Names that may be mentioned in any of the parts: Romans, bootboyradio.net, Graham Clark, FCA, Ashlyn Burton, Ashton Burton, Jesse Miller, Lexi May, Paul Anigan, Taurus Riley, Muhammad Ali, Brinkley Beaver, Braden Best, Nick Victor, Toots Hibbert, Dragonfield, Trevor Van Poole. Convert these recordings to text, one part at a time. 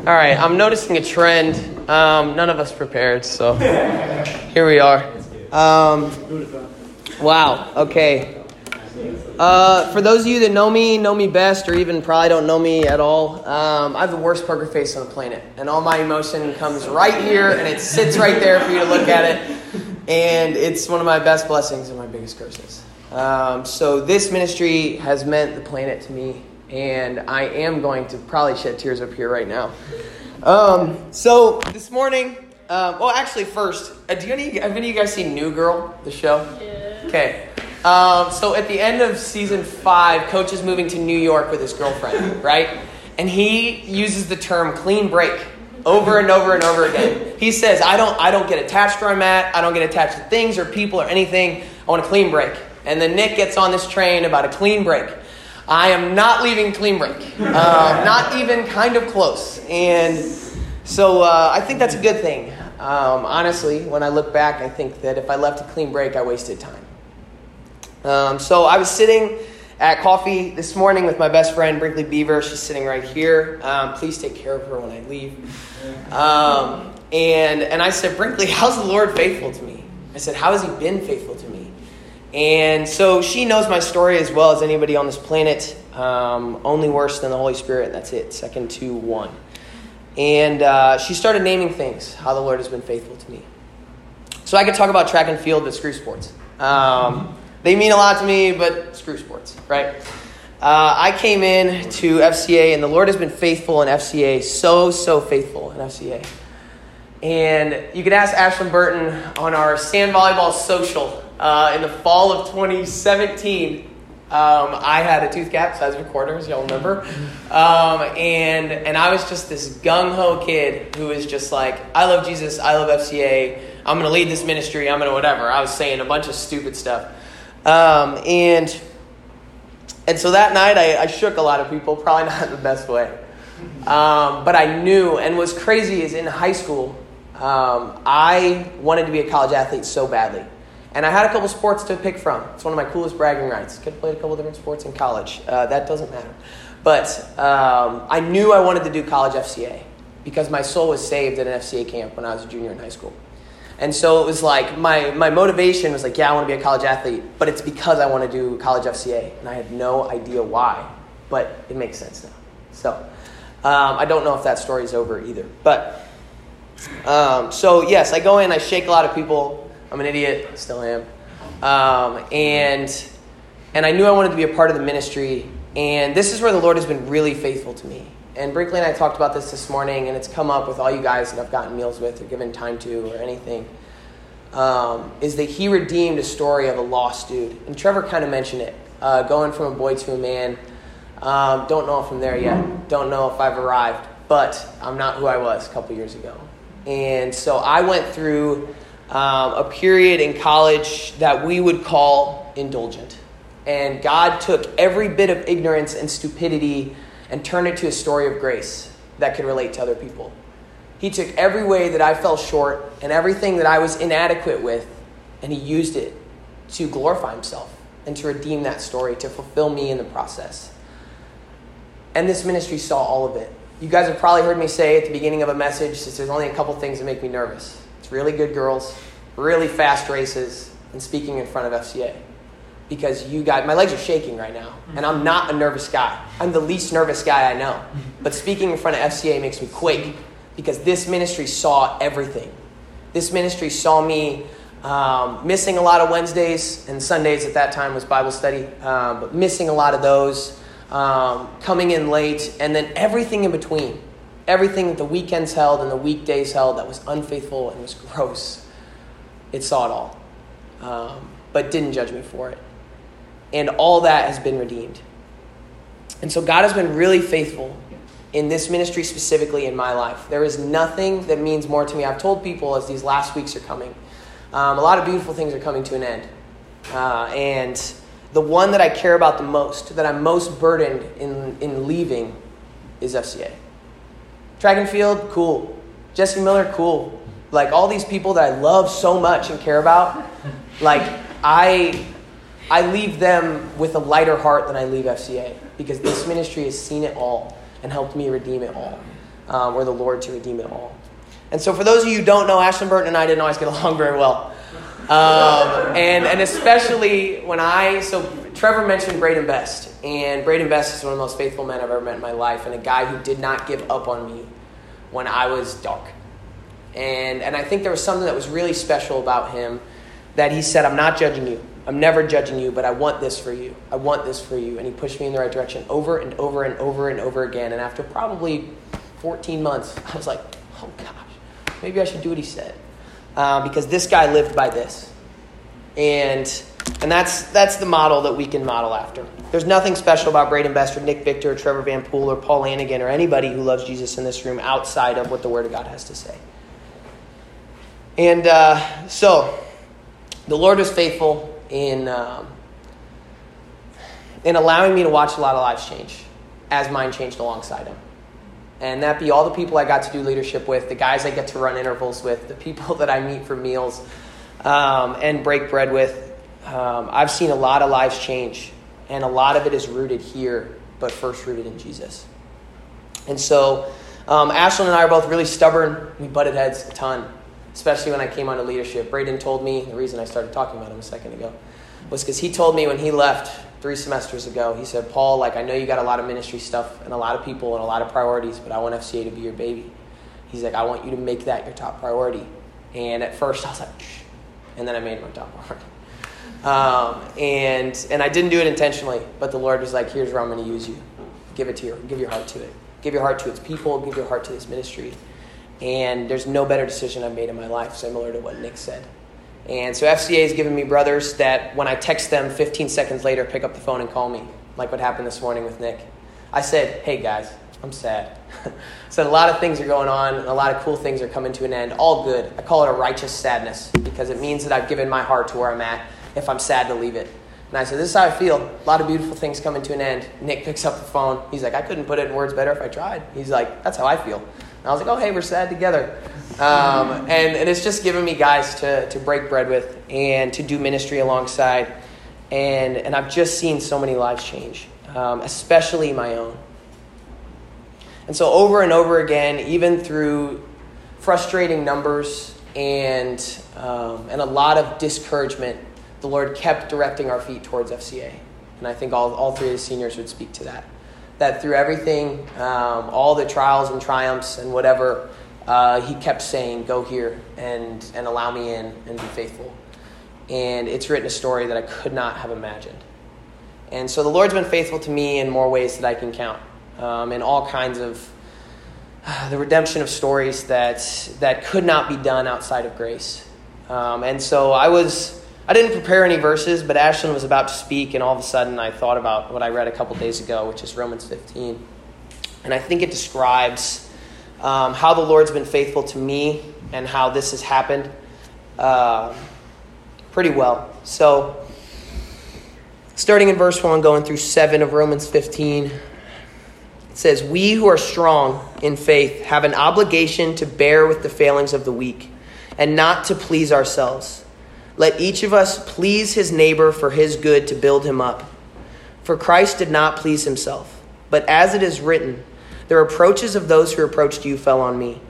All right, I'm noticing a trend. None of us prepared, so here we are. Wow, okay. For those of you that know me best, or even probably don't know me at all, I have the worst poker face on the planet. And all my emotion comes right here, and it sits right there for you to look at it. And it's one of my best blessings and my biggest curses. So this ministry has meant the planet to me. And I am going to probably shed tears up here right now. So this morning, well, actually, first, have any of you guys seen New Girl, the show? Yeah. Okay. So at the end of season 5, Coach is moving to New York with his girlfriend, right? And he uses the term clean break over and over and over again. He says, I don't get attached where I'm at. I don't get attached to things or people or anything. I want a clean break. And then Nick gets on this train about a clean break. I am not leaving clean break, not even kind of close. And so I think that's a good thing. Honestly, when I look back, I think that if I left a clean break, I wasted time. So I was sitting at coffee this morning with my best friend, Brinkley Beaver. She's sitting right here. Please take care of her when I leave. And I said, Brinkley, how's the Lord faithful to me? I said, how has he been faithful to me? And so she knows my story as well as anybody on this planet, only worse than the Holy Spirit, and that's it, 2-1. And she started naming things, how the Lord has been faithful to me. So I could talk about track and field, but screw sports. They mean a lot to me, but screw sports, right? I came in to FCA, and the Lord has been faithful in FCA, so faithful in FCA. And you could ask Ashton Burton on our sand volleyball social. In the fall of 2017, I had a tooth gap, size of a quarter, as y'all remember. And I was just this gung-ho kid who was just like, I love Jesus, I love FCA, I'm going to lead this ministry, I'm going to whatever. I was saying a bunch of stupid stuff. And so that night, I shook a lot of people, probably not in the best way. But I knew, and what's crazy is in high school, I wanted to be a college athlete so badly. And I had a couple sports to pick from. It's one of my coolest bragging rights. Could have played a couple different sports in college. That doesn't matter. But I knew I wanted to do college FCA because my soul was saved at an FCA camp when I was a junior in high school. And so it was like my motivation was like, yeah, I want to be a college athlete, but it's because I want to do college FCA. And I had no idea why, but it makes sense now. So I don't know if that story is over either. But so, yes, I go in, I shake a lot of people. I'm an idiot, still am. And I knew I wanted to be a part of the ministry. And this is where the Lord has been really faithful to me. And Brinkley and I talked about this morning, and it's come up with all you guys that I've gotten meals with or given time to or anything, is that he redeemed a story of a lost dude. And Trevor kind of mentioned it, going from a boy to a man. Don't know if I'm there yet. Don't know if I've arrived. But I'm not who I was a couple years ago. And so I went through a period in college that we would call indulgent. And God took every bit of ignorance and stupidity and turned it to a story of grace that could relate to other people. He took every way that I fell short and everything that I was inadequate with, and he used it to glorify himself and to redeem that story, to fulfill me in the process. And this ministry saw all of it. You guys have probably heard me say at the beginning of a message, since there's only a couple things that make me nervous. Really good girls, really fast races, and speaking in front of FCA. Because you guys, my legs are shaking right now, and I'm not a nervous guy. I'm the least nervous guy I know. But speaking in front of FCA makes me quake because this ministry saw everything. This ministry saw me missing a lot of Wednesdays, and Sundays at that time was Bible study, but missing a lot of those, coming in late, and then everything in between. Everything that the weekends held and the weekdays held that was unfaithful and was gross, it saw it all, but didn't judge me for it. And all that has been redeemed. And so God has been really faithful in this ministry, specifically in my life. There is nothing that means more to me. I've told people as these last weeks are coming, a lot of beautiful things are coming to an end. And the one that I care about the most, that I'm most burdened in leaving, is FCA. Dragonfield, cool. Jesse Miller, cool. Like, all these people that I love so much and care about, like, I leave them with a lighter heart than I leave FCA because this ministry has seen it all and helped me redeem it all. or the Lord to redeem it all. And so for those of you who don't know, Ashton Burton and I didn't always get along very well. And especially when so Trevor mentioned Braden Best. And Braden Best is one of the most faithful men I've ever met in my life, and a guy who did not give up on me when I was dark. And I think there was something that was really special about him, that he said, I'm not judging you. I'm never judging you, but I want this for you. I want this for you. And he pushed me in the right direction over and over and over and over again. And after probably 14 months, I was like, oh gosh, maybe I should do what he said. Because this guy lived by this. And that's the model that we can model after. There's nothing special about Braden Best or Nick Victor or Trevor Van Poole or Paul Anigan or anybody who loves Jesus in this room outside of what the Word of God has to say. And so the Lord was faithful in allowing me to watch a lot of lives change as mine changed alongside him. And that be all the people I got to do leadership with, the guys I get to run intervals with, the people that I meet for meals and break bread with. I've seen a lot of lives change, and a lot of it is rooted here, but first rooted in Jesus. And so Ashlyn and I are both really stubborn. We butted heads a ton, especially when I came onto leadership. Braden told me, the reason I started talking about him a second ago, was because he told me when he left 3 semesters ago, he said, Paul, I know you got a lot of ministry stuff and a lot of people and a lot of priorities, but I want FCA to be your baby. He's like, I want you to make that your top priority. And at first I was like, shh. And then I made it my top priority. And I didn't do it intentionally, but the Lord was like, here's where I'm going to use you. Give your heart to it. Give your heart to its people. Give your heart to this ministry. And there's no better decision I've made in my life, similar to what Nick said. And so FCA has given me brothers that when I text them 15 seconds later, pick up the phone and call me, like what happened this morning with Nick. I said, hey, guys, I'm sad. So a lot of things are going on, and a lot of cool things are coming to an end, all good. I call it a righteous sadness because it means that I've given my heart to where I'm at if I'm sad to leave it. And I said, this is how I feel. A lot of beautiful things coming to an end. Nick picks up the phone. He's like, I couldn't put it in words better if I tried. He's like, that's how I feel. And I was like, oh, hey, we're sad together. And it's just given me guys to break bread with and to do ministry alongside. And I've just seen so many lives change, especially my own. And so over and over again, even through frustrating numbers and a lot of discouragement, the Lord kept directing our feet towards FCA. And I think all three of the seniors would speak to that. That through everything, all the trials and triumphs and whatever, he kept saying, go here and allow me in and be faithful. And it's written a story that I could not have imagined. And so the Lord's been faithful to me in more ways that I can count. In all kinds of the redemption of stories that could not be done outside of grace. And so I didn't prepare any verses, but Ashlyn was about to speak, and all of a sudden I thought about what I read a couple days ago, which is Romans 15. And I think it describes how the Lord's been faithful to me and how this has happened pretty well. So starting in verse 1, going through 7 of Romans 15, it says, we who are strong in faith have an obligation to bear with the failings of the weak and not to please ourselves. Let each of us please his neighbor for his good to build him up. For Christ did not please himself, but as it is written, the reproaches of those who reproached you fell on me.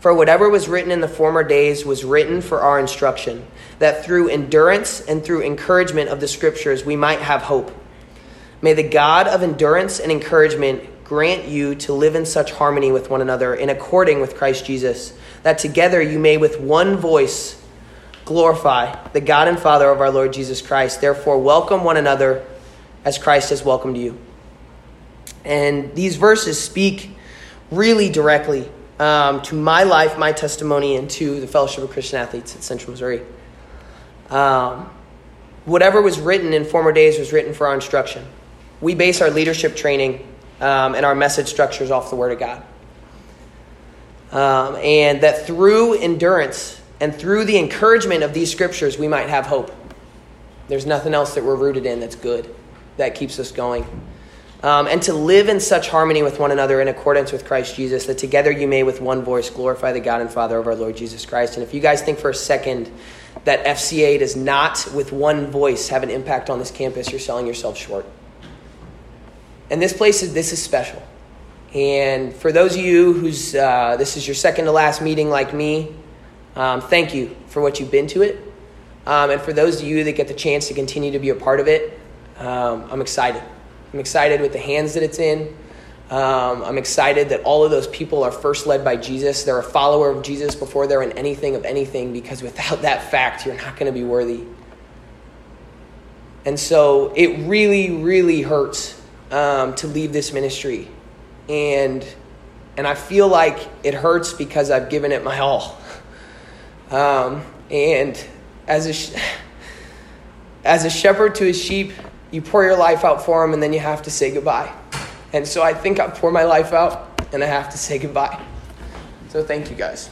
For whatever was written in the former days was written for our instruction, that through endurance and through encouragement of the scriptures we might have hope. May the God of endurance and encouragement grant you to live in such harmony with one another in according with Christ Jesus, that together you may with one voice glorify the God and Father of our Lord Jesus Christ. Therefore, welcome one another as Christ has welcomed you. And these verses speak really directly to my life, my testimony, and to the Fellowship of Christian Athletes at Central Missouri. Whatever was written in former days was written for our instruction. We base our leadership training and our message structures off the Word of God. And that through endurance and through the encouragement of these scriptures, we might have hope. There's nothing else that we're rooted in that's good, that keeps us going. And to live in such harmony with one another in accordance with Christ Jesus, that together you may with one voice glorify the God and Father of our Lord Jesus Christ. And if you guys think for a second that FCA does not with one voice have an impact on this campus, you're selling yourself short. And this place, this is special. And for those of you who's this is your second to last meeting like me, thank you for what you've been to it. And for those of you that get the chance to continue to be a part of it, I'm excited. I'm excited with the hands that it's in. I'm excited that all of those people are first led by Jesus. They're a follower of Jesus before they're in anything of anything, because without that fact, you're not going to be worthy. And so it really, really hurts to leave this ministry. And I feel like it hurts because I've given it my all. And as a shepherd to his sheep, you pour your life out for him, and then you have to say goodbye. And so I think I pour my life out, and I have to say goodbye. So thank you guys.